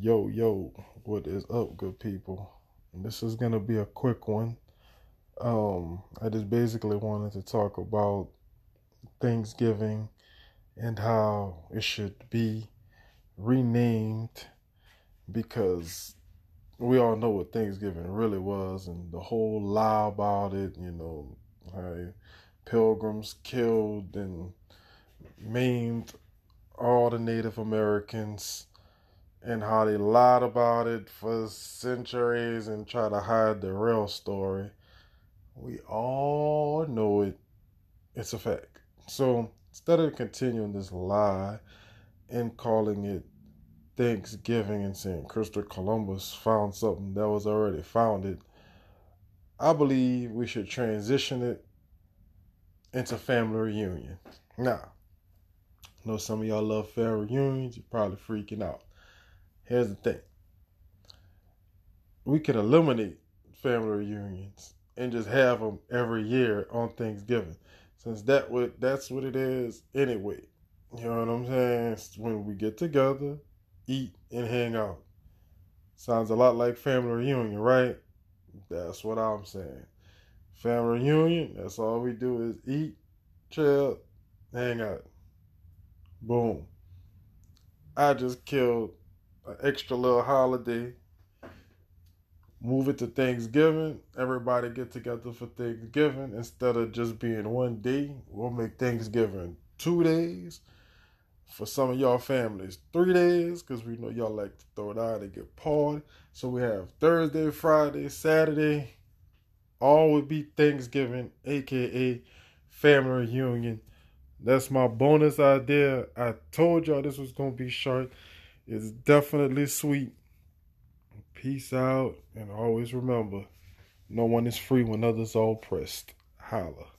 Yo, what is up, good people? And this is gonna be a quick one. I just basically wanted to talk about Thanksgiving and how it should be renamed, because we all know what Thanksgiving really was and the whole lie about it, you know, how pilgrims killed and maimed all the Native Americans and how they lied about it for centuries and try to hide the real story. We all know it. It's a fact. So instead of continuing this lie and calling it Thanksgiving and saying Christopher Columbus found something that was already founded, I believe we should transition it into family reunion. Now, I know some of y'all love family reunions. You're probably freaking out. Here's the thing. We could eliminate family reunions and just have them every year on Thanksgiving, since that's what it is anyway. You know what I'm saying? It's when we get together, eat, and hang out. Sounds a lot like family reunion, right? That's what I'm saying. Family reunion, that's all we do is eat, chill, hang out. Boom. I just killed an extra little holiday. Move it to Thanksgiving. Everybody get together for Thanksgiving. Instead of just being one day, we'll make Thanksgiving 2 days. For some of y'all families, 3 days, because we know y'all like to throw it out and get party. So we have Thursday, Friday, Saturday. All would be Thanksgiving, a.k.a. family reunion. That's my bonus idea. I told y'all this was going to be short. It's definitely sweet. Peace out. And always remember, no one is free when others are oppressed. Holla.